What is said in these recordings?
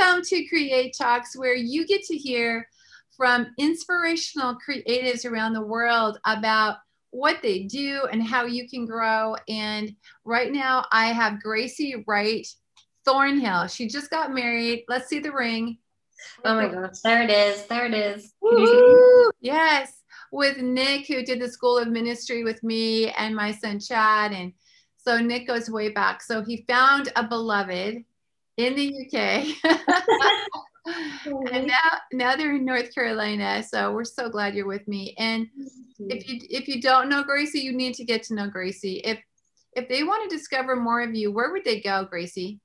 Welcome to Create Talks, where you get to hear from inspirational creatives around the world about what they do and how you can grow. And right now I have Gracie Wright Thornhill. She just got married. Let's see the ring. Oh my gosh. There it is. There it is. Woo-hoo. Yes. With Nick, who did the School of Ministry with me and my son, Chad. And so Nick goes way back. So he found a beloved in the UK. And now they're in North Carolina. So we're so glad you're with me. And if you don't know Gracie, you need to get to know Gracie. If they want to discover more of you, where would they go, Gracie?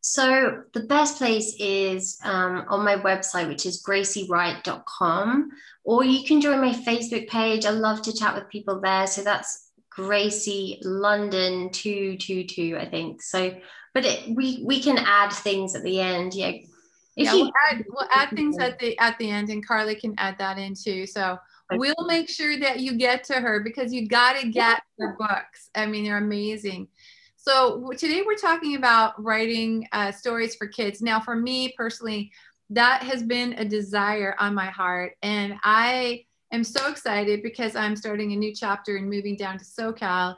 So the best place is on my website, which is graciewright.com, or you can join my Facebook page. I love to chat with people there. So that's Gracie London 222, I think. So, but we can add things at the end. Yeah. We'll add things at the end, and Carly can add that in too. So we'll make sure that you get to her, because you got to get her books. I mean, they're amazing. So today we're talking about writing stories for kids. Now, for me personally, that has been a desire on my heart. And I am so excited because I'm starting a new chapter and moving down to SoCal.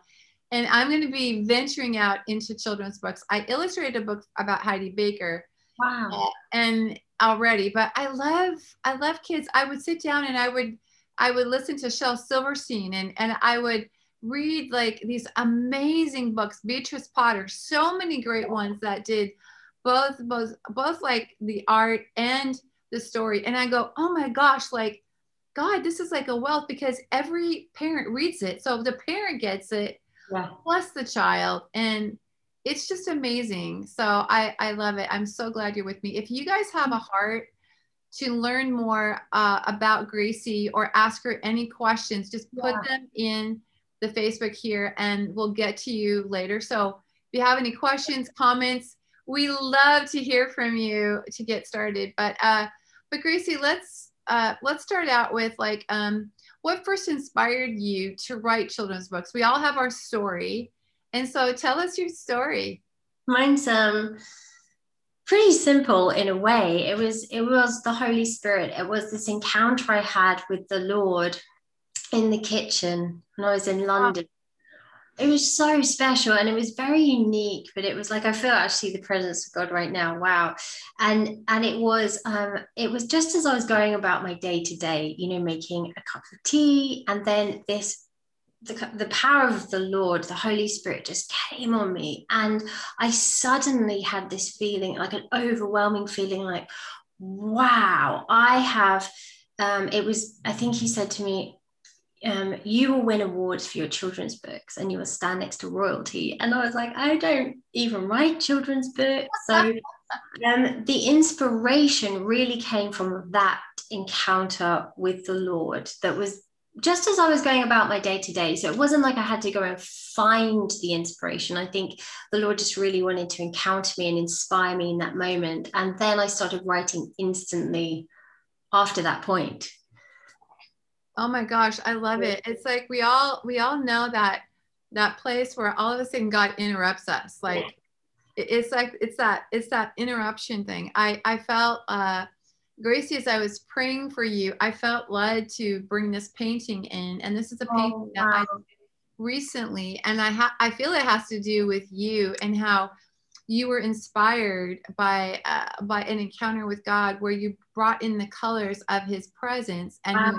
And I'm going to be venturing out into children's books. I illustrated a book about Heidi Baker. Wow. And already, but I love kids. I would sit down and I would listen to Shel Silverstein, and I would read like these amazing books, Beatrice Potter, so many great ones that did both like the art and the story. And I go, oh my gosh, like, God, this is like a wealth, because every parent reads it. So the parent gets it, yeah, plus the child. And it's just amazing. So I love it. I'm so glad you're with me. If you guys have a heart to learn more about Gracie, or ask her any questions, just put them in the Facebook here, and we'll get to you later. So if you have any questions, comments, we love to hear from you to get started. But Gracie, let's start out with like, what first inspired you to write children's books? We all have our story. And so tell us your story. Mine's pretty simple in a way. It was the Holy Spirit. It was this encounter I had with the Lord in the kitchen when I was in London. Wow. It was so special, and it was very unique, but it was like, I feel actually the presence of God right now. Wow. And it was just as I was going about my day to day, you know, making a cup of tea, and then the power of the Lord, the Holy Spirit, just came on me. And I suddenly had this feeling, like an overwhelming feeling, like, wow, I have, I think he said to me, you will win awards for your children's books, and you will stand next to royalty. And I was like, I don't even write children's books. So the inspiration really came from that encounter with the Lord that was just as I was going about my day to day. So it wasn't like I had to go and find the inspiration. I think the Lord just really wanted to encounter me and inspire me in that moment. And then I started writing instantly after that point. Oh my gosh, I love it. It's like we all know that place where all of a sudden God interrupts us. Like, yeah, it's that interruption thing. I felt Gracie, as I was praying for you, I felt led to bring this painting in. And this is a painting that I did recently. And I feel it has to do with you and how you were inspired by an encounter with God, where you brought in the colors of his presence and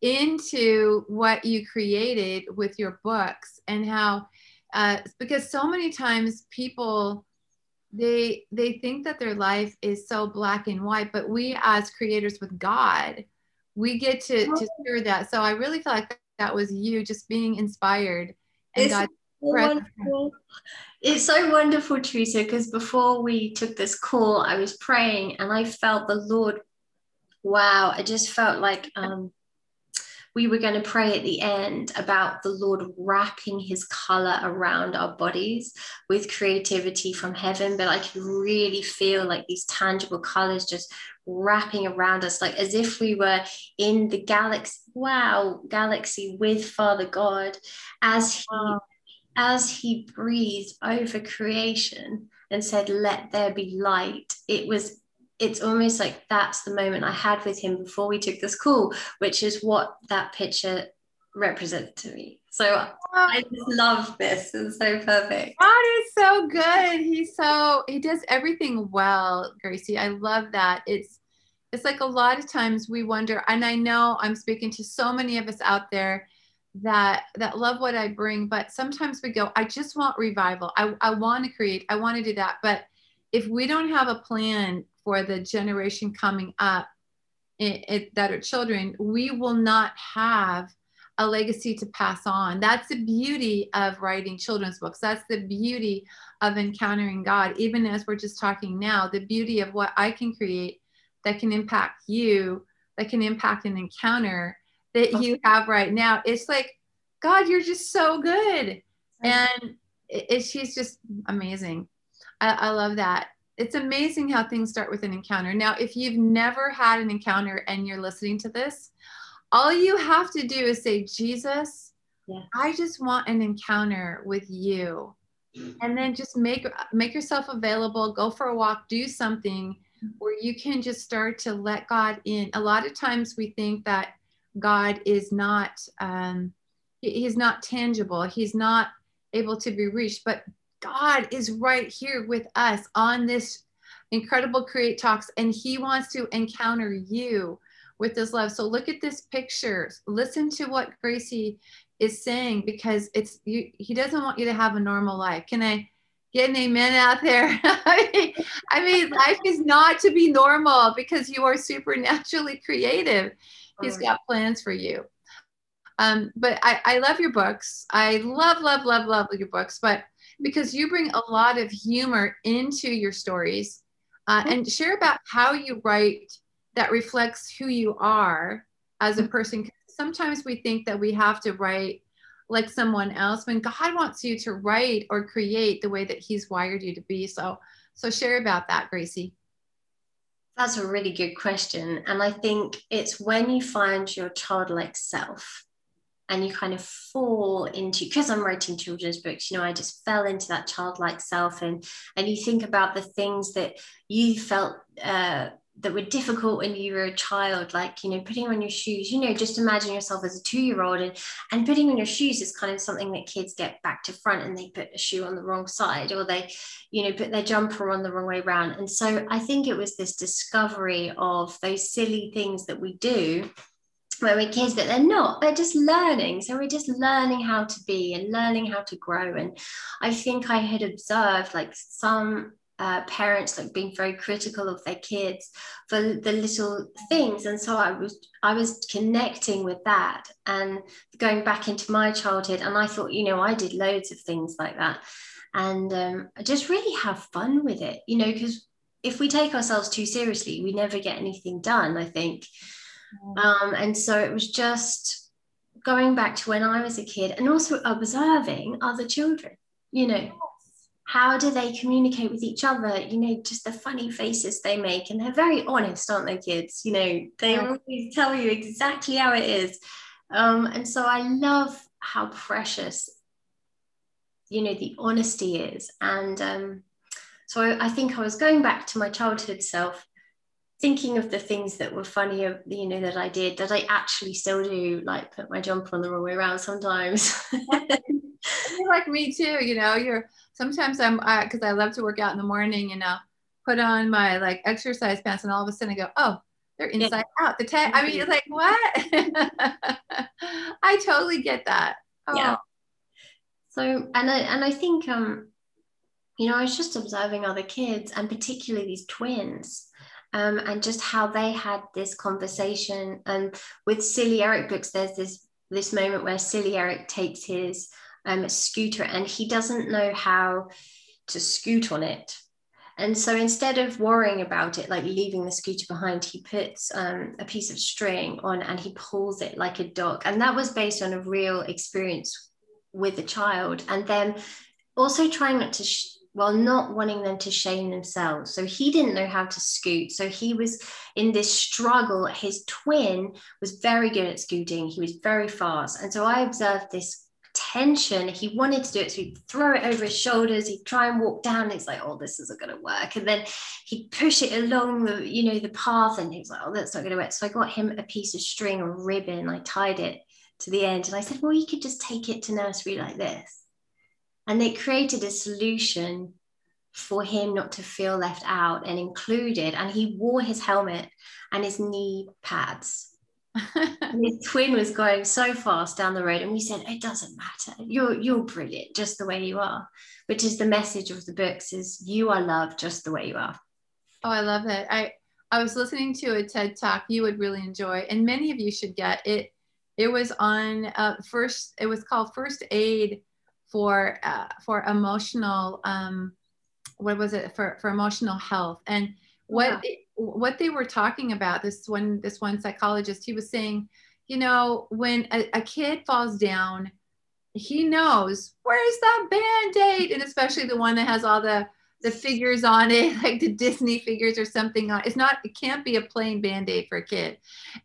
into what you created with your books. And how, because so many times people, they think that their life is so black and white, but we as creators with God, we get to stir that. So I really feel like that was you just being inspired. And it's so wonderful, Teresa, because before we took this call, I was praying and I felt the Lord. Wow. I just felt like, we were going to pray at the end about the Lord wrapping his color around our bodies with creativity from heaven. But I could really feel like these tangible colors just wrapping around us, like as if we were in the galaxy, galaxy with Father God, as he breathed over creation. and said, "Let there be light," it's almost like that's the moment I had with him before we took this call, which is what that picture represented to me. So I just love this. It's so perfect. God is so good. He does everything well, Gracie. I love that. It's like a lot of times we wonder, and I know I'm speaking to so many of us out there that love what I bring, but sometimes we go, I just want revival. I want to create, I want to do that. But if we don't have a plan for the generation coming up that are children, we will not have a legacy to pass on. That's the beauty of writing children's books. That's the beauty of encountering God. Even as we're just talking now, the beauty of what I can create that can impact you, that can impact an encounter that you have right now. It's like, God, you're just so good. And she's just amazing. I love that. It's amazing how things start with an encounter. Now, if you've never had an encounter and you're listening to this, all you have to do is say, Jesus, yes, I just want an encounter with you. And then just make yourself available, go for a walk, do something where you can just start to let God in. A lot of times we think that God is not, he's not tangible. He's not able to be reached, but God is right here with us on this incredible Create Talks, and he wants to encounter you with his love. So look at this picture, listen to what Gracie is saying, because he doesn't want you to have a normal life. Can I get an amen out there? I mean, life is not to be normal, because you are supernaturally creative. He's got plans for you. But I love your books. I love, love, love, love your books, but because you bring a lot of humor into your stories, and share about how you write that reflects who you are as a person. Sometimes we think that we have to write like someone else, when God wants you to write or create the way that he's wired you to be. So share about that, Gracie. That's a really good question. And I think it's when you find your childlike self and you kind of fall into, because I'm writing children's books, you know, I just fell into that childlike self, and you think about the things that you felt that were difficult when you were a child, like, you know, putting on your shoes, you know, just imagine yourself as a 2-year-old, and putting on your shoes is kind of something that kids get back to front, and they put a shoe on the wrong side, or they, you know, put their jumper on the wrong way around. And so I think it was this discovery of those silly things that we do when we're kids, but they're just learning. So we're just learning how to be and learning how to grow. And I think I had observed like some parents like being very critical of their kids for the little things, and so I was connecting with that and going back into my childhood. And I thought, you know, I did loads of things like that, and I just really have fun with it, you know, because if we take ourselves too seriously, we never get anything done, I think. And so it was just going back to when I was a kid, and also observing other children, you know. How do they communicate with each other? You know, just the funny faces they make. And they're very honest, aren't they, kids? You know, they always tell you exactly how it is. And so I love how precious, you know, the honesty is. And so I think I was going back to my childhood self, thinking of the things that were funny, you know, that I did, that I actually still do, like put my jumper on the wrong way around sometimes. You're like me too, you know, sometimes because I love to work out in the morning, and I'll put on my like exercise pants, and all of a sudden I go, oh, they're inside out. The tag, I mean, it's like, what? I totally get that. Oh. Yeah. So, and I think, you know, I was just observing other kids, and particularly these twins, and just how they had this conversation. And with Silly Eric books, there's this moment where Silly Eric takes his scooter, and he doesn't know how to scoot on it, and so instead of worrying about it, like leaving the scooter behind, he puts a piece of string on, and he pulls it like a dog. And that was based on a real experience with a child, and then also trying not to not wanting them to shame themselves. So he didn't know how to scoot. So he was in this struggle. His twin was very good at scooting. He was very fast. And so I observed this intention. He wanted to do it, so he'd throw it over his shoulders, he'd try and walk down, and it's like, oh, this isn't going to work. And then he'd push it along the, you know, the path, and he was like, oh, that's not going to work. So I got him a piece of string or ribbon, I tied it to the end, and I said, well, you could just take it to nursery like this. And it created a solution for him not to feel left out and included. And he wore his helmet and his knee pads. His twin was going so fast down the road, and we said, it doesn't matter, you're brilliant just the way you are, which is the message of the books, is you are loved just the way you are. Oh, I love that. I was listening to a TED talk you would really enjoy, and many of you should get it. It was on it was called First Aid for emotional for emotional health. And what they were talking about, this one psychologist, he was saying, you know, when a kid falls down, he knows, where's that Band-Aid? And especially the one that has all the figures on it, like the Disney figures or something on it. It can't be a plain Band-Aid for a kid.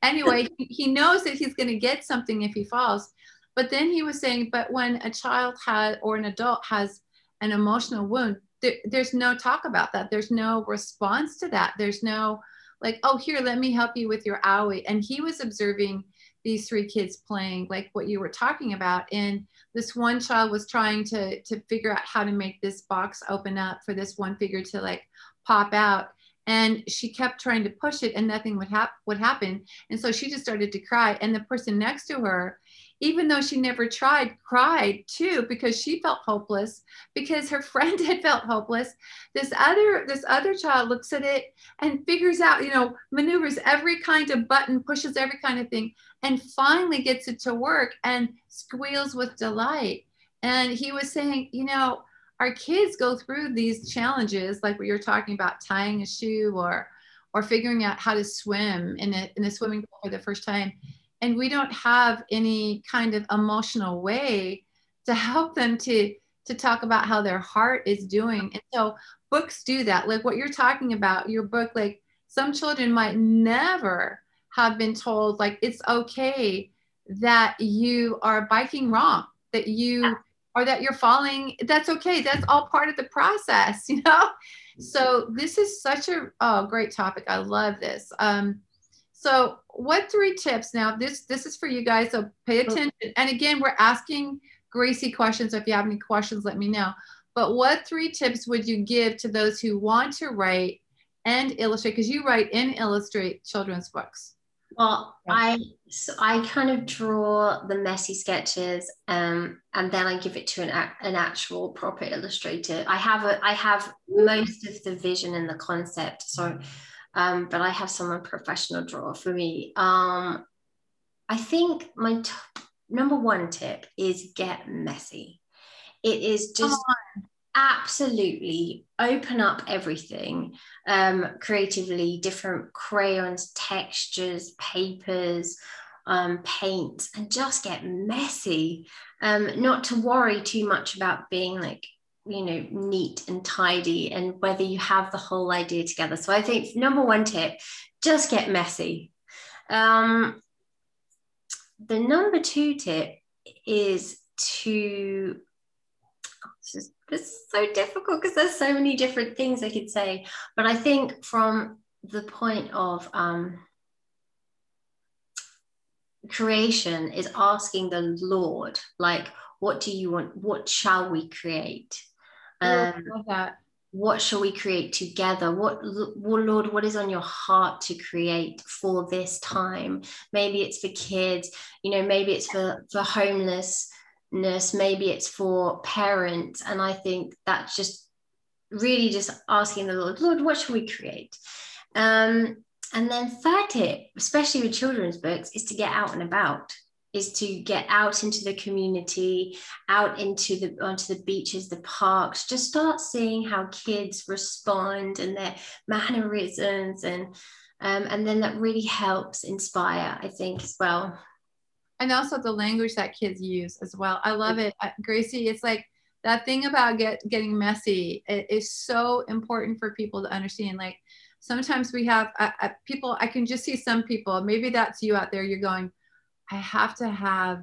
Anyway, he knows that he's going to get something if he falls. But then he was saying, but when a child or an adult has an emotional wound, there's no talk about that. There's no response to that. There's no like, oh, here, let me help you with your owie. And he was observing these three kids playing like what you were talking about. And this one child was trying to figure out how to make this box open up for this one figure to like pop out. And she kept trying to push it, and nothing would happen. And so she just started to cry. And the person next to her, even though she never tried, cried too, because she felt hopeless, because her friend had felt hopeless. This other child looks at it and figures out, you know, maneuvers every kind of button, pushes every kind of thing, and finally gets it to work and squeals with delight. And he was saying, you know, our kids go through these challenges, like what you're talking about, tying a shoe or figuring out how to swim in a swimming pool for the first time. And we don't have any kind of emotional way to help them to talk about how their heart is doing. And so books do that. Like what you're talking about, your book, like some children might never have been told, like, it's okay that you are biking wrong, that you or that you're falling. That's okay. That's all part of the process, you know? So this is such a great topic. I love this. So what three tips now, this is for you guys, so pay attention. And again, we're asking Gracie questions, so if you have any questions, let me know. But what three tips would you give to those who want to write and illustrate, because you write and illustrate children's books? Well, I kind of draw the messy sketches, and then I give it to an actual proper illustrator. I have most of the vision and the concept, so but I have someone professional draw for me. I think my number 1 tip is get messy. It is just absolutely open up everything creatively, different crayons, textures, papers, paints, and just get messy. Not to worry too much about being like, you know, neat and tidy and whether you have the whole idea together. So I think number 1 tip, just get messy. The number 2 tip is to, this is so difficult because there's so many different things I could say, but I think from the point of creation is asking the Lord, like, what do you want? What shall we create? I love that. What shall we create together? What, Lord, what is on your heart to create for this time? Maybe it's for kids, you know, maybe it's for homelessness, maybe it's for parents. And I think that's just really just asking the Lord, what shall we create? And then third tip, especially with children's books, is to get out and about. Is to get out into the community, out into onto the beaches, the parks, just start seeing how kids respond and their mannerisms, and then that really helps inspire, I think, as well. And also the language that kids use as well. I love it, Gracie. It's like that thing about getting messy. It is so important for people to understand. Like sometimes we have people, I can just see some people, maybe that's you out there, you're going, I have to have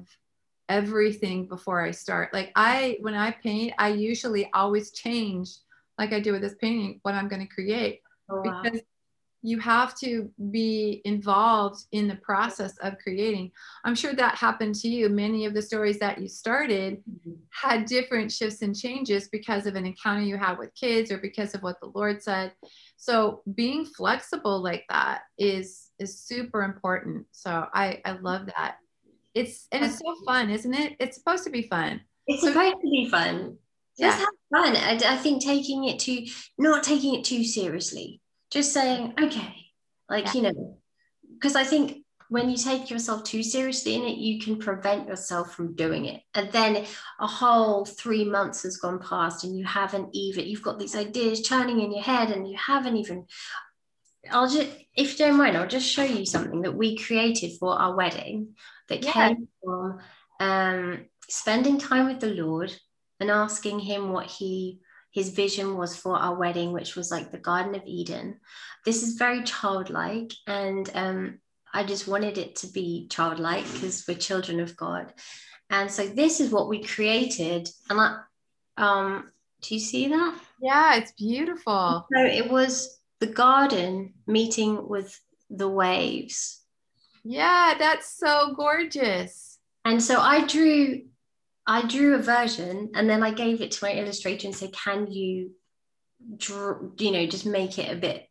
everything before I start. Like when I paint, I usually always change, like I do with this painting, what I'm going to create. Oh, wow. Because you have to be involved in the process of creating. I'm sure that happened to you. Many of the stories that you started had different shifts and changes because of an encounter you had with kids or because of what the Lord said. So being flexible like that is super important. So I love that. It's so fun, isn't it? It's supposed to be fun. It's supposed to be fun. Yeah. Just have fun. I think not taking it too seriously. Just saying, okay, you know, because I think when you take yourself too seriously in it, you can prevent yourself from doing it. And then a whole 3 months has gone past and you haven't even, you've got these ideas churning in your head and you haven't even, if you don't mind, I'll just show you something that we created for our wedding that came from spending time with the Lord and asking him what his vision was for our wedding, which was like the Garden of Eden. This is very childlike, and I just wanted it to be childlike because we're children of God. And so this is what we created. And do you see that? Yeah, it's beautiful. So it was the garden meeting with the waves. Yeah, that's so gorgeous. And so I drew a version, and then I gave it to my illustrator and said, can you draw, just make it a bit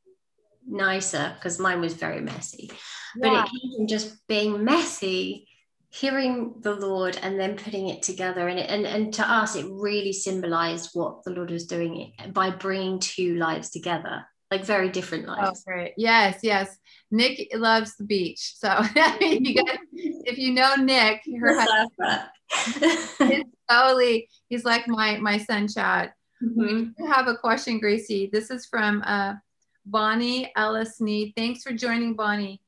nicer, because mine was very messy. Yeah. But it came from just being messy, hearing the Lord, and then putting it together. And to us, it really symbolized what the Lord was doing by bringing two lives together, like very different lives. Oh, great. Yes, yes. Nick loves the beach. So you guys, if you know Nick, her husband, he's like my son Chad. Mm-hmm. We have a question, Gracie. This is from Bonnie Ellis Need. Thanks for joining, Bonnie.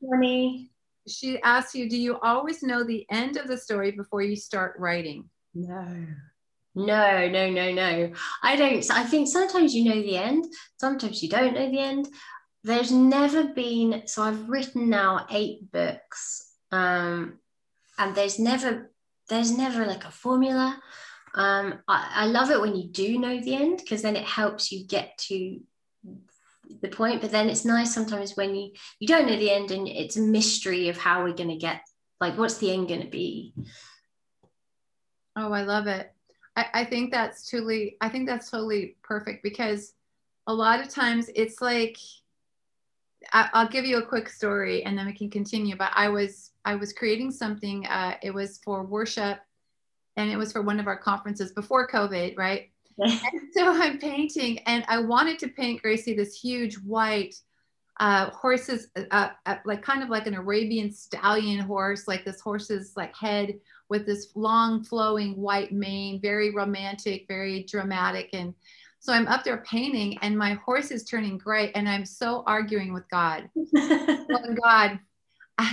She asks you, do you always know the end of the story before you start writing? No. I don't. I think sometimes you know the end, sometimes you don't know the end. There's never been, so I've written now 8 books, and there's never like a formula. I love it when you do know the end, because then it helps you get to the point. But then it's nice sometimes when you don't know the end, and it's a mystery of how we're going to get, what's the end going to be? Oh, I love it. I think that's totally perfect, because a lot of times it's like, I'll give you a quick story and then we can continue. But I was creating something. It was for worship, and it was for one of our conferences before COVID, right? And so I'm painting, and I wanted to paint, Gracie, this huge white horses, kind of like an Arabian stallion horse, like this horse's head with this long flowing white mane, very romantic, very dramatic. And so I'm up there painting, and my horse is turning gray, and I'm so arguing with God. Oh, God,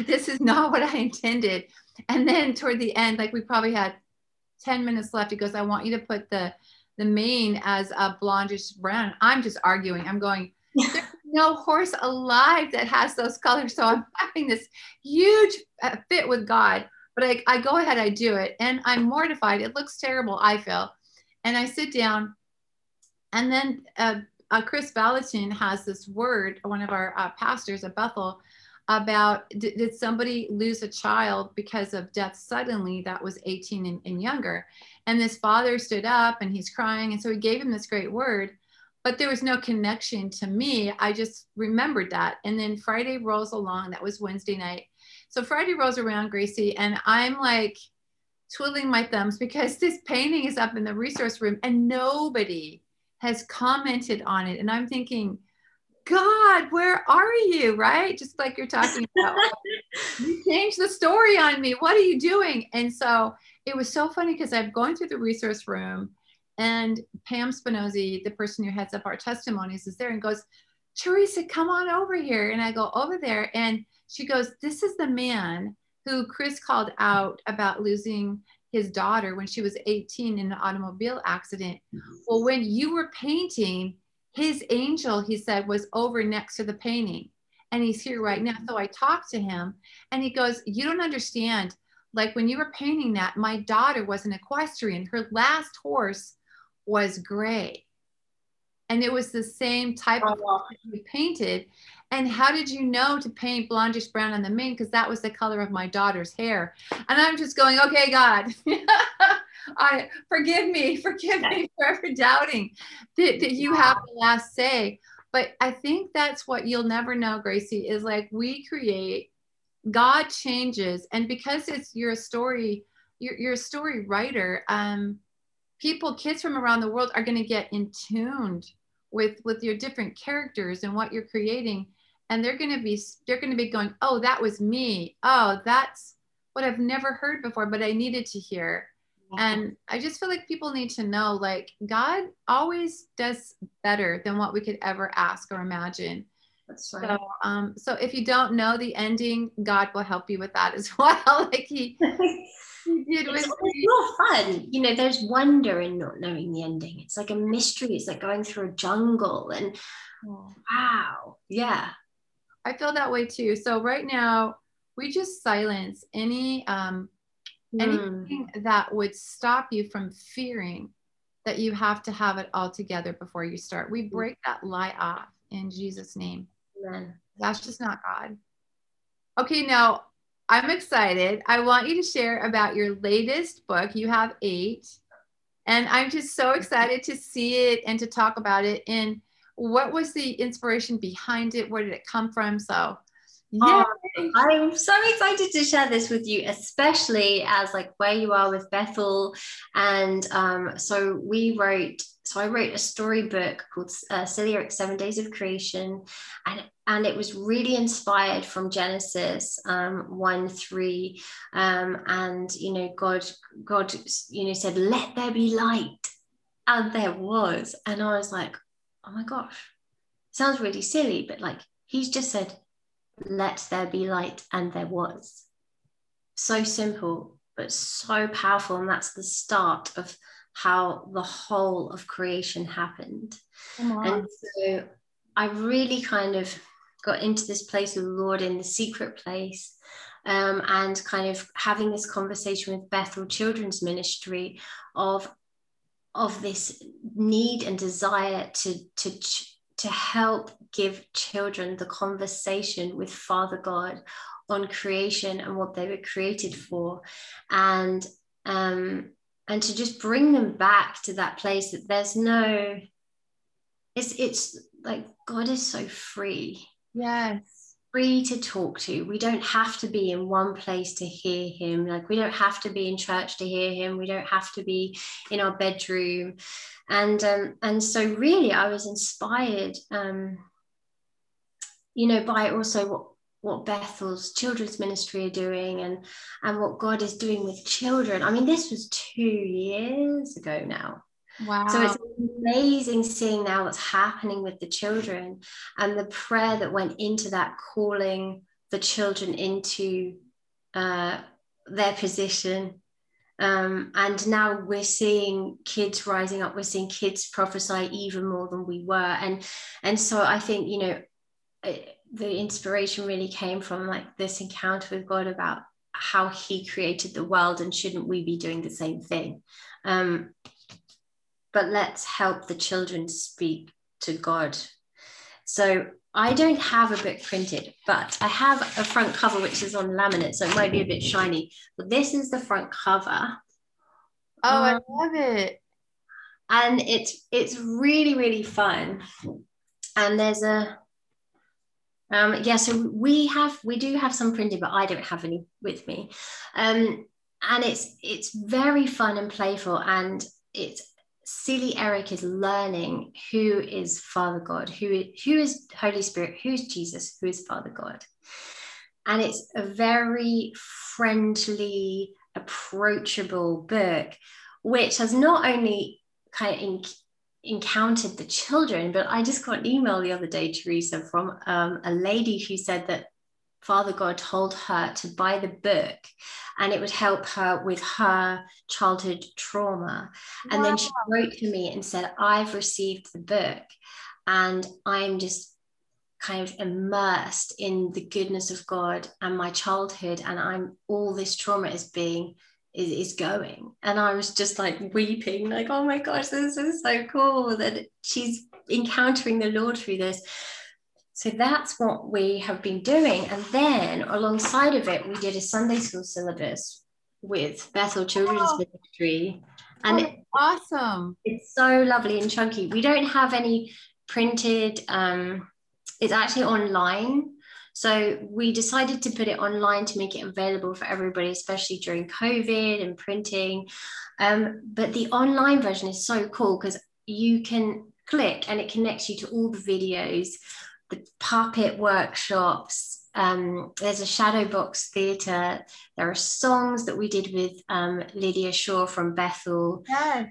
this is not what I intended. And then toward the end, we probably had 10 minutes left, he goes, I want you to put the mane as a blondish brown. I'm just arguing. I'm going, there's no horse alive that has those colors. So I'm having this huge fit with God. But I go ahead, I do it, and I'm mortified. It looks terrible, I feel. And I sit down. And then Chris Ballatin has this word, one of our pastors at Bethel, about did somebody lose a child because of death suddenly that was 18 and younger. And this father stood up and he's crying. And so he gave him this great word, but there was no connection to me. I just remembered that. And then Friday rolls along. That was Wednesday night. So Friday rolls around, Gracie, and I'm twiddling my thumbs because this painting is up in the resource room and nobody has commented on it. And I'm thinking, God, where are you? Right? Just like you're talking about, you changed the story on me. What are you doing? And so it was so funny because I'm going through the resource room, and Pam Spinozzi, the person who heads up our testimonies, is there and goes, Teresa, come on over here. And I go over there, and she goes, this is the man who Chris called out about losing his daughter when she was 18 in an automobile accident. Well, when you were painting, his angel, he said, was over next to the painting, and he's here right now. So I talked to him, and he goes, you don't understand. like when you were painting that, my daughter was an equestrian. Her last horse was gray. And it was the same type of horse that you painted. And how did you know to paint blondish brown on the mane? Because that was the color of my daughter's hair. And I'm just going, okay, God, forgive me for ever doubting that you have the last say. But I think that's what you'll never know, Gracie, is like we create, God changes. And because it's your story, you're a story writer, kids from around the world are going to get in tuned with your different characters and what you're creating. And they're going to be going, oh, that was me. Oh, that's what I've never heard before, but I needed to hear. And I just feel like people need to know, like, God always does better than what we could ever ask or imagine. That's right. So if you don't know the ending, God will help you with that as well. Like he did with me. It's more fun. You know, there's wonder in not knowing the ending. It's like a mystery. It's like going through a jungle and wow. Yeah. I feel that way too. So right now we just silence anything that would stop you from fearing that you have to have it all together before you start. We break that lie off in Jesus' name. Amen. That's just not God. Okay, now I'm excited. I want you to share about your latest book. You have 8, and I'm just so excited to see it and to talk about it. And what was the inspiration behind it? Where did it come from? So yeah, I'm so excited to share this with you, especially as like where you are with Bethel. And I wrote a storybook called Celiac 7 Days of Creation, and it was really inspired from Genesis 1:3, and you know, God you know said, "Let there be light," and there was. And I was like, oh my gosh, sounds really silly, but like he's just said, "Let there be light," and there was. So simple, but so powerful. And that's the start of how the whole of creation happened. And so I really kind of got into this place with the Lord in the secret place, and kind of having this conversation with Bethel Children's Ministry of this need and desire to help give children the conversation with Father God on creation and what they were created for, and to just bring them back to that place that there's no, it's like God is so free. Yes. Free to talk to. We don't have to be in one place to hear him. Like we don't have to be in church to hear him. We don't have to be in our bedroom. And so really I was inspired, you know, by also what Bethel's children's ministry are doing and what God is doing with children. I mean, this was 2 years ago now. Wow. So it's amazing seeing now what's happening with the children and the prayer that went into that, calling the children into their position. And now we're seeing kids rising up, we're seeing kids prophesy even more than we were. And so I think, you know, the inspiration really came from like this encounter with God about how he created the world, and shouldn't we be doing the same thing? But let's help the children speak to God. So I don't have a book printed, but I have a front cover, which is on laminate. So it might be a bit shiny, but this is the front cover. Oh, I love it. And it's really, really fun. And there's a, so we do have some printed, but I don't have any with me. And it's very fun and playful, and it's, Silly Eric is learning who is Father God, who is Holy Spirit, who is Jesus, who is Father God. And it's a very friendly, approachable book, which has not only kind of encountered the children, but I just got an email the other day, Teresa, from a lady who said that Father God told her to buy the book and it would help her with her childhood trauma. And Wow. Then she wrote to me and said, "I've received the book and I'm just kind of immersed in the goodness of God and my childhood, and I'm all this trauma is being is going. And I was just like weeping, like, oh my gosh, this is so cool that she's encountering the Lord through this. So that's what we have been doing. And then alongside of it, we did a Sunday school syllabus with Bethel Children's Ministry. And awesome. It's so lovely and chunky. We don't have any printed, it's actually online. So we decided to put it online to make it available for everybody, especially during COVID and printing. But the online version is so cool because you can click and it connects you to all the videos, the puppet workshops. There's a shadow box theatre. There are songs that we did with Lydia Shaw from Bethel. Yes.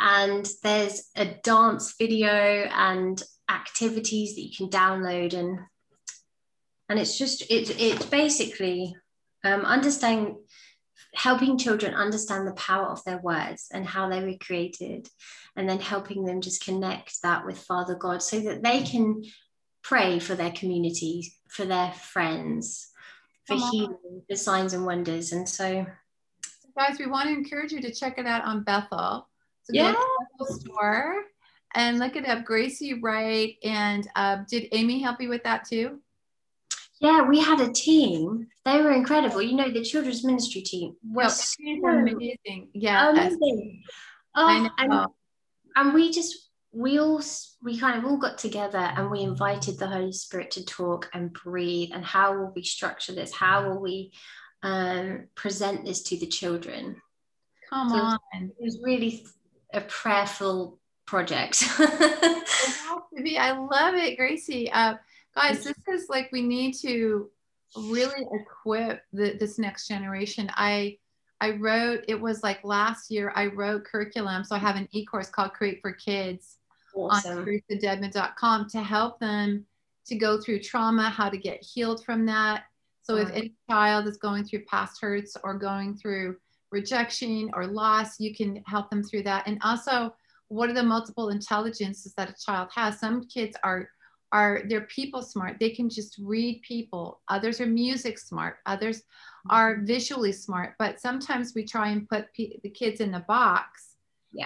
And there's a dance video and activities that you can download. And it's just, it's basically helping children understand the power of their words and how they were created, and then helping them just connect that with Father God so that they can pray for their community, for their friends, for healing, for signs and wonders. And so guys, we want to encourage you to check it out on Bethel. So go to the Bethel store and look it up, Gracie Wright. And did Amy help you with that too? Yeah, we had a team. They were incredible. You know, the children's ministry team was amazing. Yeah, amazing. Oh, and we kind of all got together and we invited the Holy Spirit to talk and breathe and how will we structure this? How will we present this to the children? Come on. It was really a prayerful project. It has to be. I love it, Gracie. Guys, this is like, we need to really equip this next generation. I wrote, it was like last year, I wrote curriculum. So I have an e-course called Create for Kids. Awesome. On TeresaDedman.com to help them to go through trauma, how to get healed from that. So if any child is going through past hurts or going through rejection or loss, you can help them through that. And also, what are the multiple intelligences that a child has? Some kids are they're people smart. They can just read people. Others are music smart. Others are visually smart. But sometimes we try and put the kids in the box,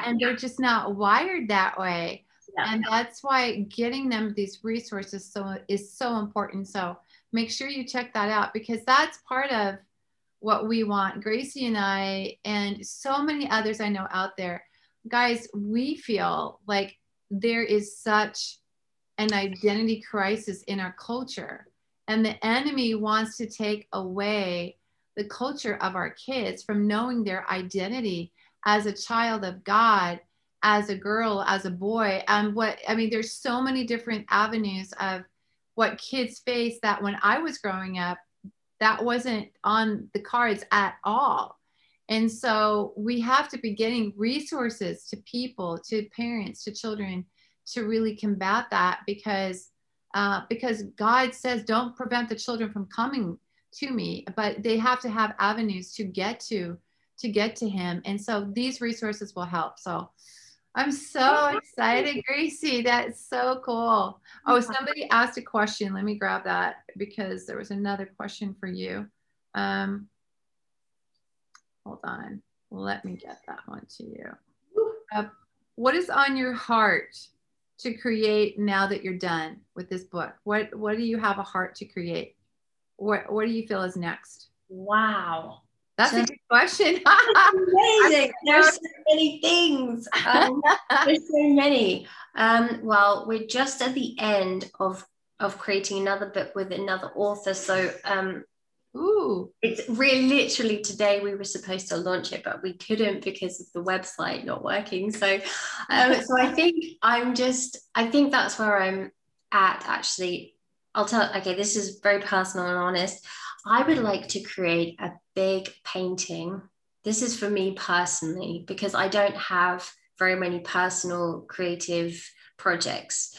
and they're just not wired that way. Yeah. And that's why getting them these resources is so important. So make sure you check that out, because that's part of what we want. Gracie and I, and so many others I know out there, guys, we feel like there is such an identity crisis in our culture, and the enemy wants to take away the culture of our kids from knowing their identity as a child of God, as a girl, as a boy. And there's so many different avenues of what kids face that when I was growing up, that wasn't on the cards at all. And so we have to be getting resources to people, to parents, to children, to really combat that, because God says, don't prevent the children from coming to me, but they have to have avenues to get to him. And so these resources will help. So I'm so excited, Gracie. That's so cool. Oh, somebody asked a question. Let me grab that, because there was another question for you. Hold on. Let me get that one to you. What is on your heart to create now that you're done with this book? What do you have a heart to create? What do you feel is next? Wow. That's a good question. Amazing. There's so many things. There's so many. Well, we're just at the end of creating another book with another author. So it's really literally today we were supposed to launch it, but we couldn't because of the website not working. So so I think I think that's where I'm at, actually. This is very personal and honest. I would like to create a big painting. This is for me personally, because I don't have very many personal creative projects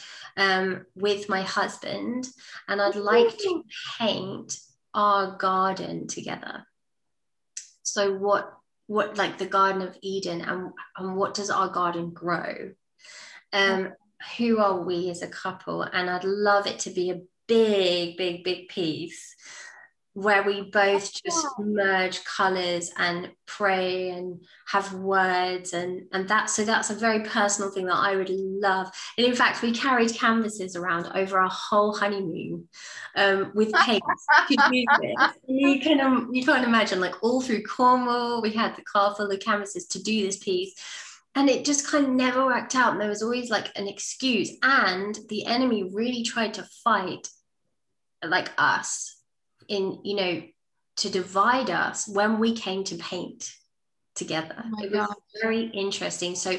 with my husband, and I'd like to paint our garden together. So what like the Garden of Eden, and what does our garden grow? Who are we as a couple? And I'd love it to be a big piece where we both just merge colors and pray and have words and that. So that's a very personal thing that I would love. And in fact, we carried canvases around over our whole honeymoon with paint to do this. You can't imagine, like, all through Cornwall, we had the car full of canvases to do this piece. And it just kind of never worked out. And there was always like an excuse. And the enemy really tried to fight like us, in, you know, to divide us when we came to paint together. Oh, it was very interesting. So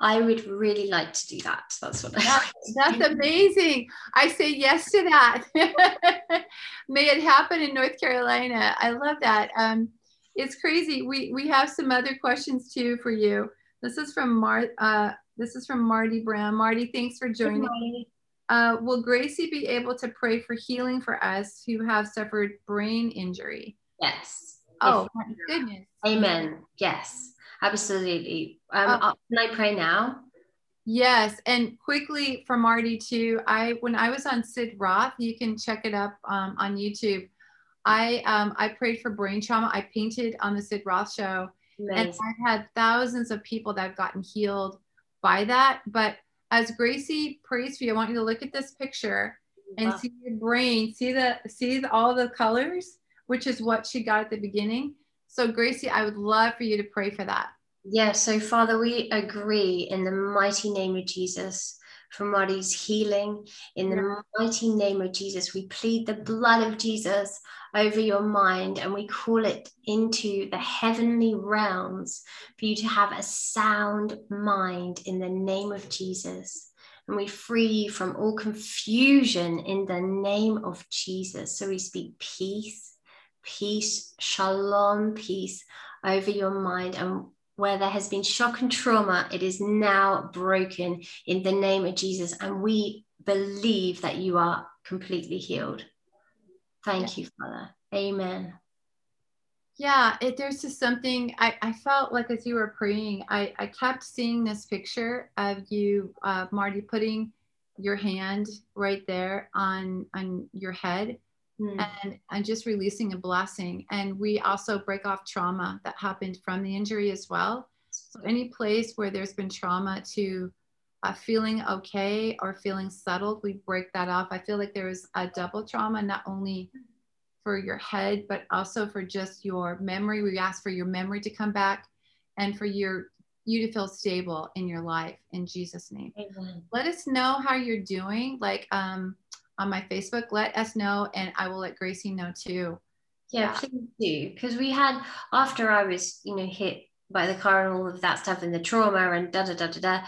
I would really like to do that. That's what that's amazing. I say yes to that. May it happen in North Carolina. I love that. It's crazy. We have some other questions too for you. This is from Marty Brown. Marty, thanks for joining. Will Gracie be able to pray for healing for us who have suffered brain injury? Yes. Oh, my goodness. Amen. Yes, absolutely. Can I pray now? Yes. And quickly for Marty too, when I was on Sid Roth, you can check it up on YouTube. I prayed for brain trauma. I painted on the Sid Roth show. Amazing. And I had thousands of people that have gotten healed by that. But as Gracie prays for you, I want you to look at this picture and see your brain, see all the colors, which is what she got at the beginning. So Gracie, I would love for you to pray for that. Yeah. So Father, we agree in the mighty name of Jesus for Marty's healing. In the mighty name of Jesus, we plead the blood of Jesus over your mind, and we call it into the heavenly realms for you to have a sound mind in the name of Jesus. And we free you from all confusion in the name of Jesus. So we speak peace, peace, shalom, peace over your mind, and where there has been shock and trauma, it is now broken in the name of Jesus. And we believe that you are completely healed. Thank you, Father. Amen. Yeah, there's just something I felt like as you were praying, I kept seeing this picture of you, Marty, putting your hand right there on your head and just releasing a blessing. And we also break off trauma that happened from the injury as well. So any place where there's been trauma to feeling okay or feeling settled, we break that off. I feel like there is a double trauma, not only for your head, but also for just your memory. We ask for your memory to come back and for you to feel stable in your life, in Jesus' name. Amen. Let us know how you're doing, like on my Facebook, let us know, and I will let Gracie know too. Yeah, please do, because we had, after I was, you know, hit by the car and all of that stuff and the trauma and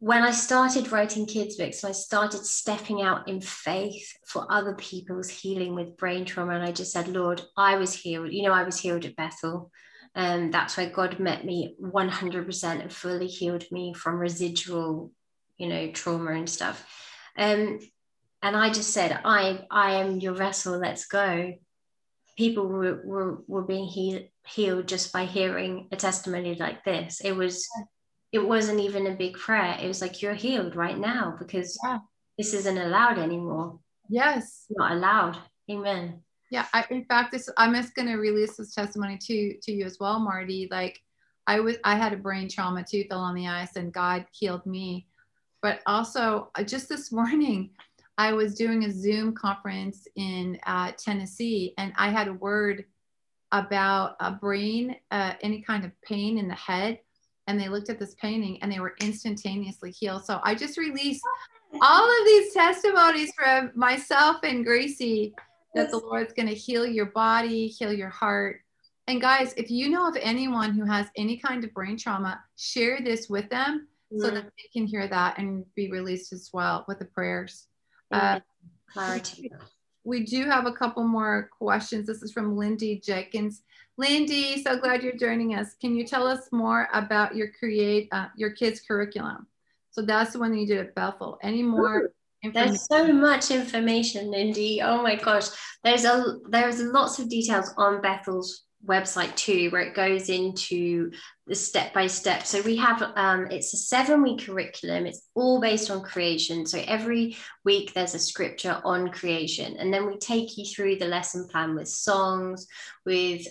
when I started writing kids books, I started stepping out in faith for other people's healing with brain trauma. And I just said, Lord, I was healed. You know, I was healed at Bethel. And that's where God met me 100% and fully healed me from residual, you know, trauma and stuff. And I just said, I am your vessel. Let's go. People were being healed just by hearing a testimony like this. It wasn't even a big prayer. It was like, you're healed right now because this isn't allowed anymore. Yes. It's not allowed. Amen. Yeah. In fact, I'm just going to release this testimony to you as well, Marty. Like I had a brain trauma too, fell on the ice, and God healed me. But also just this morning, I was doing a Zoom conference in Tennessee, and I had a word about a brain, any kind of pain in the head. And they looked at this painting and they were instantaneously healed. So I just released all of these testimonies from myself and Gracie that the Lord's going to heal your body, heal your heart. And guys, if you know of anyone who has any kind of brain trauma, share this with them so that they can hear that and be released as well with the prayers. Clarity. We do have a couple more questions. This is from Lindy Jenkins. Lindy, so glad you're joining us. Can you tell us more about your kids' curriculum? So that's the one that you did at Bethel. Any more? There's so much information, Lindy. Oh my gosh. There's lots of details on Bethel's website too, where it goes into the step-by-step. So we have, it's a 7-week curriculum. It's all based on creation. So every week there's a scripture on creation. And then we take you through the lesson plan with songs, with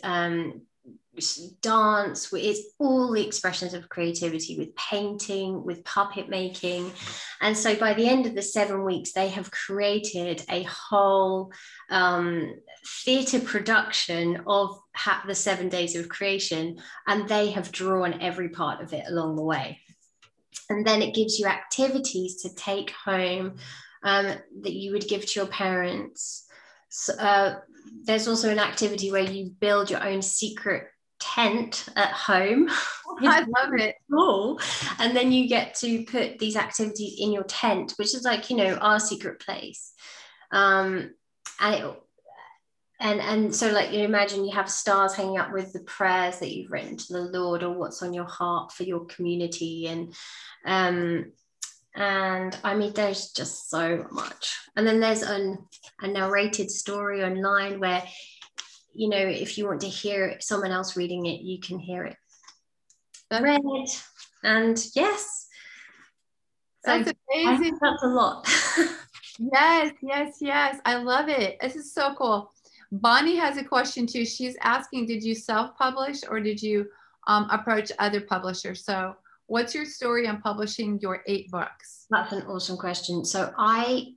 dance. It's all the expressions of creativity, with painting, with puppet making. And so by the end of the 7 weeks, they have created a whole theatre production of the 7 days of creation, and they have drawn every part of it along the way. And then it gives you activities to take home that you would give to your parents. So, there's also an activity where you build your own secret tent at home. I love it. Cool. And then you get to put these activities in your tent, which is like, you know, our secret place. And so, like, you imagine you have stars hanging up with the prayers that you've written to the Lord, or what's on your heart for your community. And I mean, there's just so much. And then there's a narrated story online where, you know, if you want to hear someone else reading it, you can hear it read. And yes, that's amazing. That's a lot. Yes. I love it. This is so cool. Bonnie has a question too. She's asking, did you self-publish or did you approach other publishers? So what's your story on publishing your 8 books? That's an awesome question. So I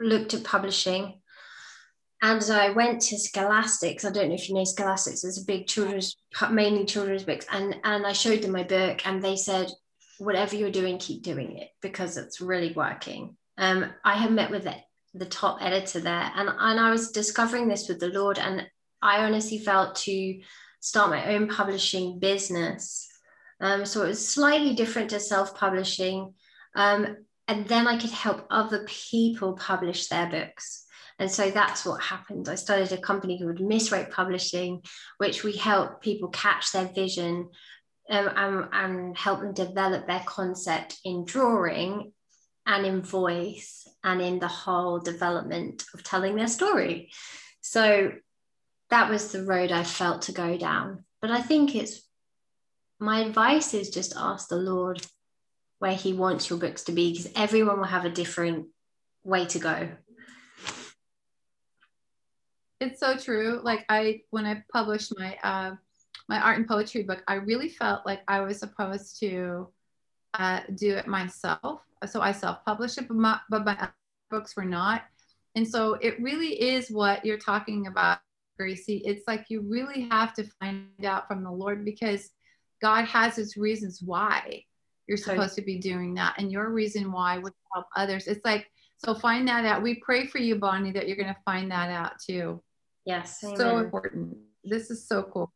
looked at publishing, and I went to Scholastics. I don't know if you know Scholastics. It's a big children's, mainly children's books. And I showed them my book, and they said, whatever you're doing, keep doing it, because it's really working. I had met with the top editor there, and I was discovering this with the Lord. And I honestly felt to start my own publishing business. So it was slightly different to self-publishing. And then I could help other people publish their books. And so that's what happened. I started a company called MisRate Publishing, which we help people catch their vision and help them develop their concept in drawing and in voice and in the whole development of telling their story. So that was the road I felt to go down. But I think my advice is just ask the Lord where he wants your books to be, because everyone will have a different way to go. It's so true. Like when I published my art and poetry book, I really felt like I was supposed to do it myself. So I self-published it, but my books were not. And so it really is what you're talking about, Gracie. It's like you really have to find out from the Lord, because God has his reasons why you're supposed to be doing that. And your reason why would help others. It's like, so find that out. We pray for you, Bonnie, that you're going to find that out too. Yes. Amen. So important. This is so cool.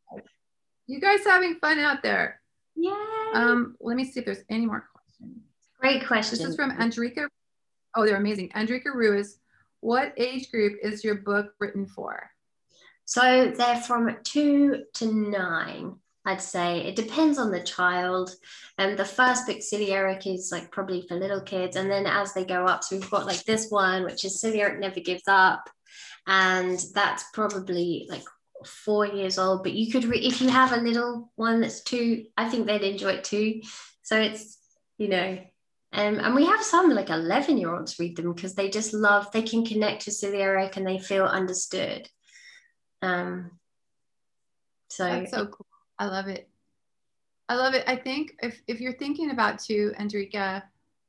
You guys having fun out there. Yay. Let me see if there's any more questions. Great question. This is from Andrika. Oh, they're amazing. Andrika Ruiz. What age group is your book written for? So they're from 2 to 9. I'd say it depends on the child. And the first book, Silly Eric, is like probably for little kids. And then as they go up, so we've got like this one, which is Silly Eric Never Gives Up. And that's probably like 4 years old, but you could, if you have a little one that's 2, I think they'd enjoy it too. So it's, you know, and we have some like 11-year-olds read them, because they just love, they can connect with Silly Eric and they feel understood. So that's so cool. I love it. I love it. I think if you're thinking about too, Andrika,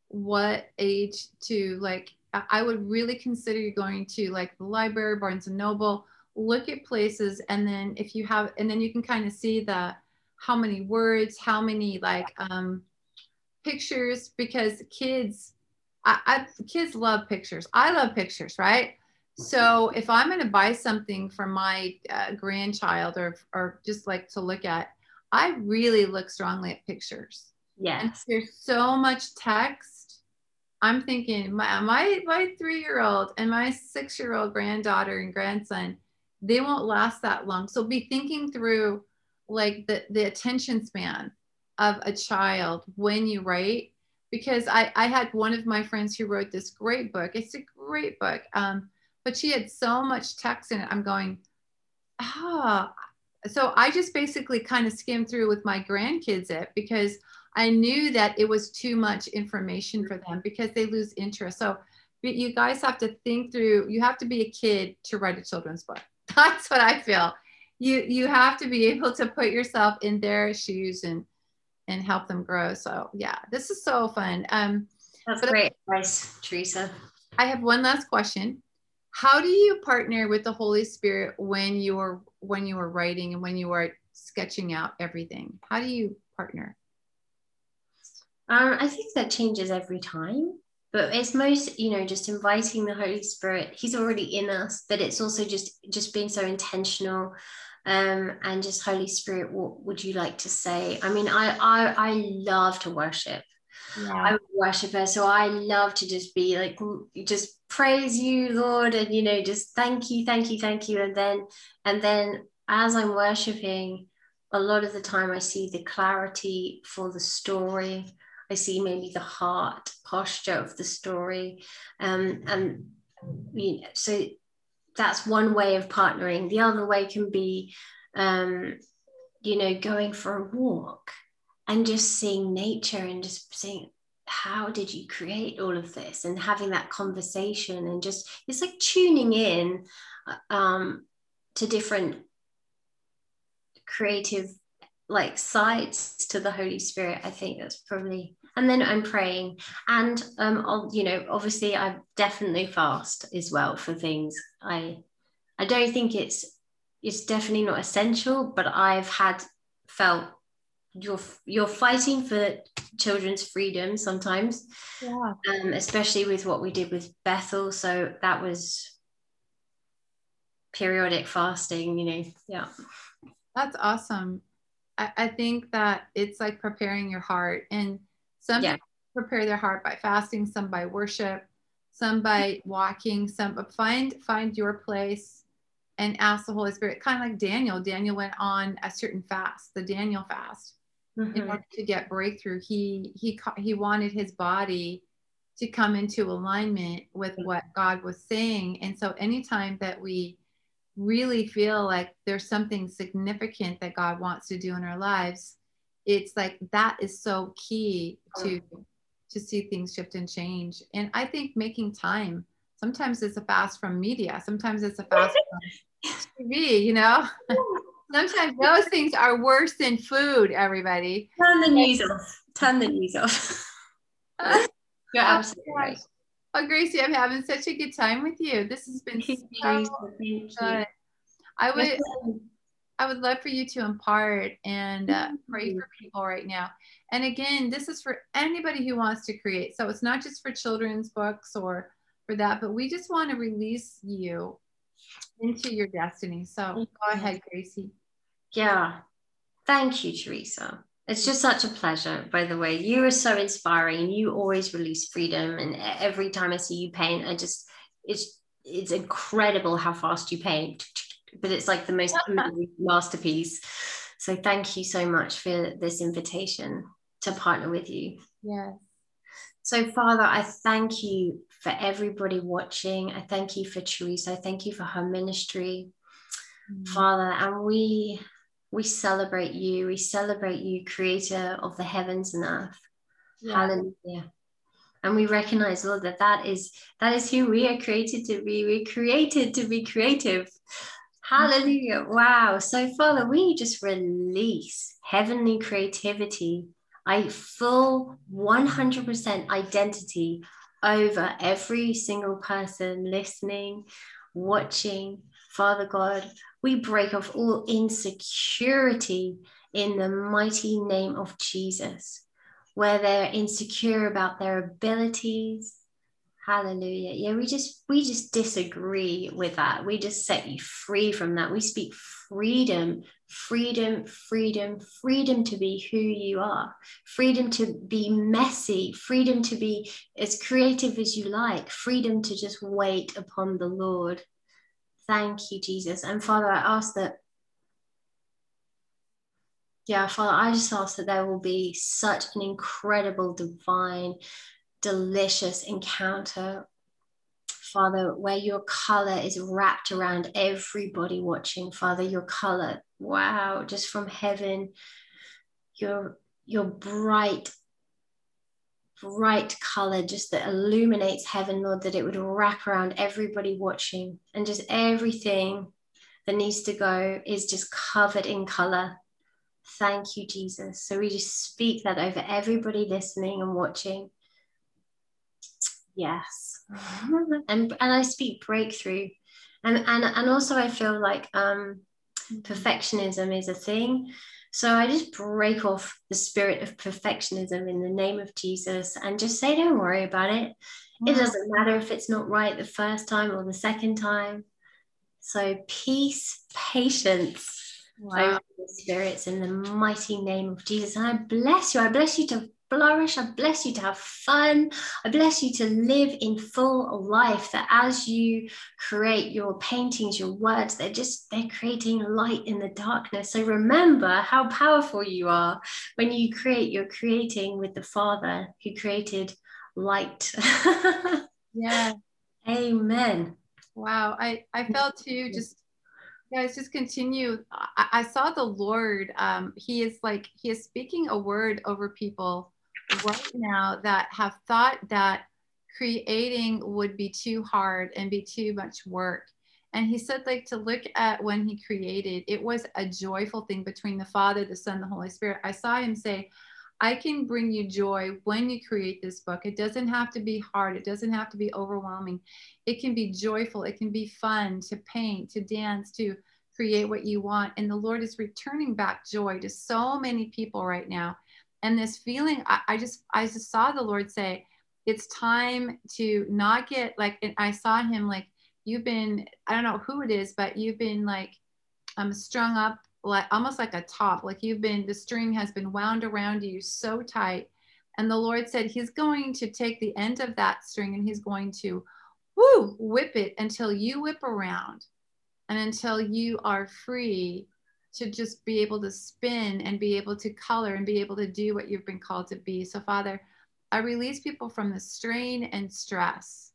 what age to, like, I would really consider going to like the library, Barnes and Noble, look at places. And then if you have, and then you can kind of see how many words, how many like pictures, because kids love pictures. I love pictures, right? So if I'm going to buy something for my grandchild or just like to look at, I really look strongly at pictures. Yes. And there's so much text. I'm thinking my 3-year-old and my 6-year-old granddaughter and grandson, they won't last that long. So be thinking through like the attention span of a child when you write, because I had one of my friends who wrote this great book. It's a great book. But she had so much text in it. I'm going, So I just basically kind of skimmed through with my grandkids it, because I knew that it was too much information for them because they lose interest. So but you guys have to think through, you have to be a kid to write a children's book. That's what I feel. You have to be able to put yourself in their shoes and help them grow. So yeah, this is so fun. That's great advice, Teresa. I have one last question. How do you partner with the Holy Spirit when you are writing and when you are sketching out everything? How do you partner? I think that changes every time, but it's most, just inviting the Holy Spirit. He's already in us, but it's also just being so intentional, and just Holy Spirit, what would you like to say? I mean, I love to worship. Yeah. I'm a worshiper, so I love to just be like, just praise you, Lord, and just thank you, and then as I'm worshiping, a lot of the time I see the clarity for the story. I see maybe the heart posture of the story, and so that's one way of partnering. The other way can be, going for a walk. And just seeing nature and just seeing, how did you create all of this? And having that conversation and just, it's like tuning in to different creative sides to the Holy Spirit. I think that's probably, and then I'm praying. And, obviously I definitely fast as well for things. I don't think it's definitely not essential, but I've felt you're fighting for children's freedom sometimes, yeah. Especially with what we did with Bethel. So that was periodic fasting, yeah. That's awesome. I think that it's like preparing your heart, and some people prepare their heart by fasting, some by worship, some by walking, some find your place and ask the Holy Spirit, kind of like Daniel. Daniel went on a certain fast, the Daniel fast. Mm-hmm. In order to get breakthrough, he wanted his body to come into alignment with what God was saying. And so anytime that we really feel like there's something significant that God wants to do in our lives, it's like that is so key to see things shift and change. And I think making time, sometimes it's a fast from media, sometimes it's a fast from TV, Sometimes those things are worse than food, everybody. Turn the news off. Turn the news off. You're absolutely right. Oh, Gracie, I'm having such a good time with you. This has been so good. I would love for you to impart and pray for people right now. And again, this is for anybody who wants to create. So it's not just for children's books or for that, but we just want to release you into your destiny. So go ahead, Gracie. Yeah. Thank you, Teresa. It's just such a pleasure, by the way. You are so inspiring, and you always release freedom. And every time I see you paint, it's incredible how fast you paint, but it's like the most amazing masterpiece. So thank you so much for this invitation to partner with you. Yes. So, Father, I thank you for everybody watching. I thank you for Teresa. I thank you for her ministry, Father. And we celebrate you. We celebrate you, creator of the heavens and earth. Yeah. Hallelujah. And we recognize, Lord, that is who we are created to be. We're created to be creative. Hallelujah. Wow. So, Father, we just release heavenly creativity. I full 100% identity over every single person listening, watching. Father God, we break off all insecurity in the mighty name of Jesus, where they're insecure about their abilities. Hallelujah. Yeah, we just disagree with that. We just set you free from that. We speak freedom to be who you are, freedom to be messy, freedom to be as creative as you like, freedom to just wait upon the Lord. Thank you, Jesus. And Father, I just ask that there will be such an incredible, divine, delicious encounter Father, where your color is wrapped around everybody watching, Father, your color, wow, just from heaven, your bright color just that illuminates heaven, Lord, that it would wrap around everybody watching, and just everything that needs to go is just covered in color. Thank you, Jesus. So we just speak that over everybody listening and watching. Yes. And I speak breakthrough. And also I feel like perfectionism is a thing. So I just break off the spirit of perfectionism in the name of Jesus and just say, don't worry about it. It doesn't matter if it's not right the first time or the second time. So peace, patience. Wow. Spirits in the mighty name of Jesus. And I bless you. I bless you to flourish. I bless you to have fun. I bless you to live in full life, that as you create your paintings, your words, they're creating light in the darkness. So remember how powerful you are when you create. You're creating with the Father who created light. Yeah. Amen. Wow. I felt too, just guys, just continue. I saw the Lord. He is speaking a word over people right now that have thought that creating would be too hard and be too much work. And he said, like, to look at when he created, it was a joyful thing between the Father, the Son, the Holy Spirit. I saw him say, I can bring you joy when you create this book. It doesn't have to be hard. It doesn't have to be overwhelming. It can be joyful. It can be fun to paint, to dance, to create what you want. And the Lord is returning back joy to so many people right now. And this feeling, I just saw the Lord say, it's time to not get like, and I saw him like, you've been, I don't know who it is, but you've been like strung up, like almost like a top, like the string has been wound around you so tight. And the Lord said, he's going to take the end of that string and he's going to whip it until you whip around and until you are free to just be able to spin and be able to color and be able to do what you've been called to be. So Father, I release people from the strain and stress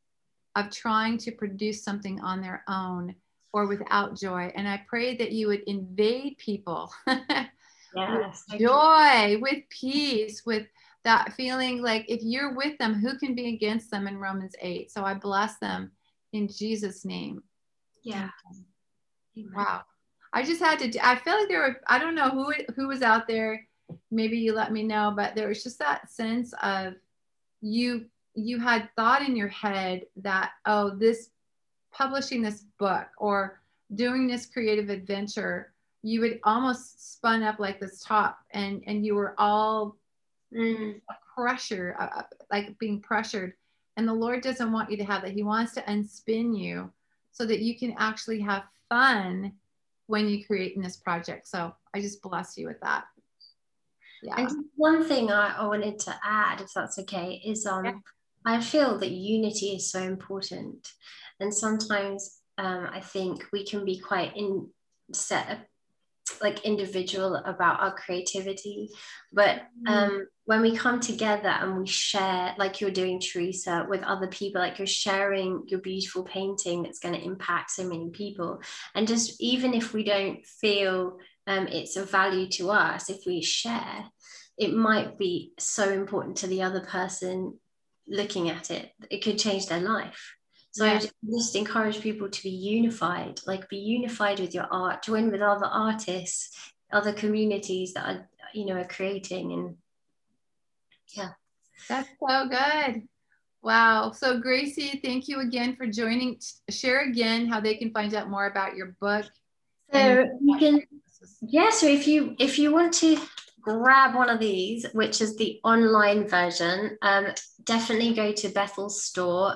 of trying to produce something on their own or without joy. And I pray that you would invade people with joy, with peace, with that feeling like if you're with them, who can be against them in Romans 8? So I bless them in Jesus' name. Yeah. Wow. I just had to, I feel like there were, I don't know who was out there. Maybe you let me know, but there was just that sense of you had thought in your head that, oh, this publishing this book or doing this creative adventure, you would almost spun up like this top and you were all being pressured. And the Lord doesn't want you to have that. He wants to unspin you so that you can actually have fun when you create in this project. So I just bless you with that. Yeah. And one thing I wanted to add, if that's okay, is I feel that unity is so important. And sometimes I think we can be quite individual about our creativity. But when we come together and we share, like you're doing, Teresa, with other people, like you're sharing your beautiful painting that's going to impact so many people. And just even if we don't feel it's of value to us, if we share, it might be so important to the other person looking at it. It could change their life. So I just encourage people to be unified, like be unified with your art, join with other artists, other communities that are creating. And yeah. That's so good. Wow. So Gracie, thank you again for joining. Share again how they can find out more about your book. So you can, so if you want to grab one of these, which is the online version, definitely go to Bethel's store,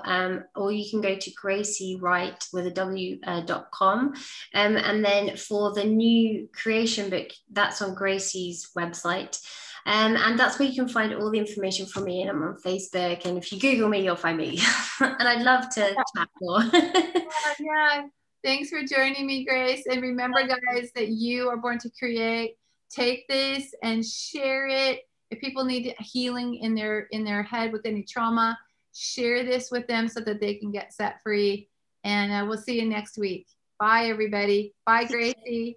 or you can go to graciewright.com. And then for the new creation book, that's on Gracie's website. And that's where you can find all the information from me. And I'm on Facebook. And if you Google me, you'll find me. And I'd love to chat more. Yeah. Thanks for joining me, Grace. And remember, guys, that you are born to create. Take this and share it. If people need healing in their head with any trauma, Share this with them so that they can get set free. And we'll see you next week. Bye, everybody. Bye, Gracie.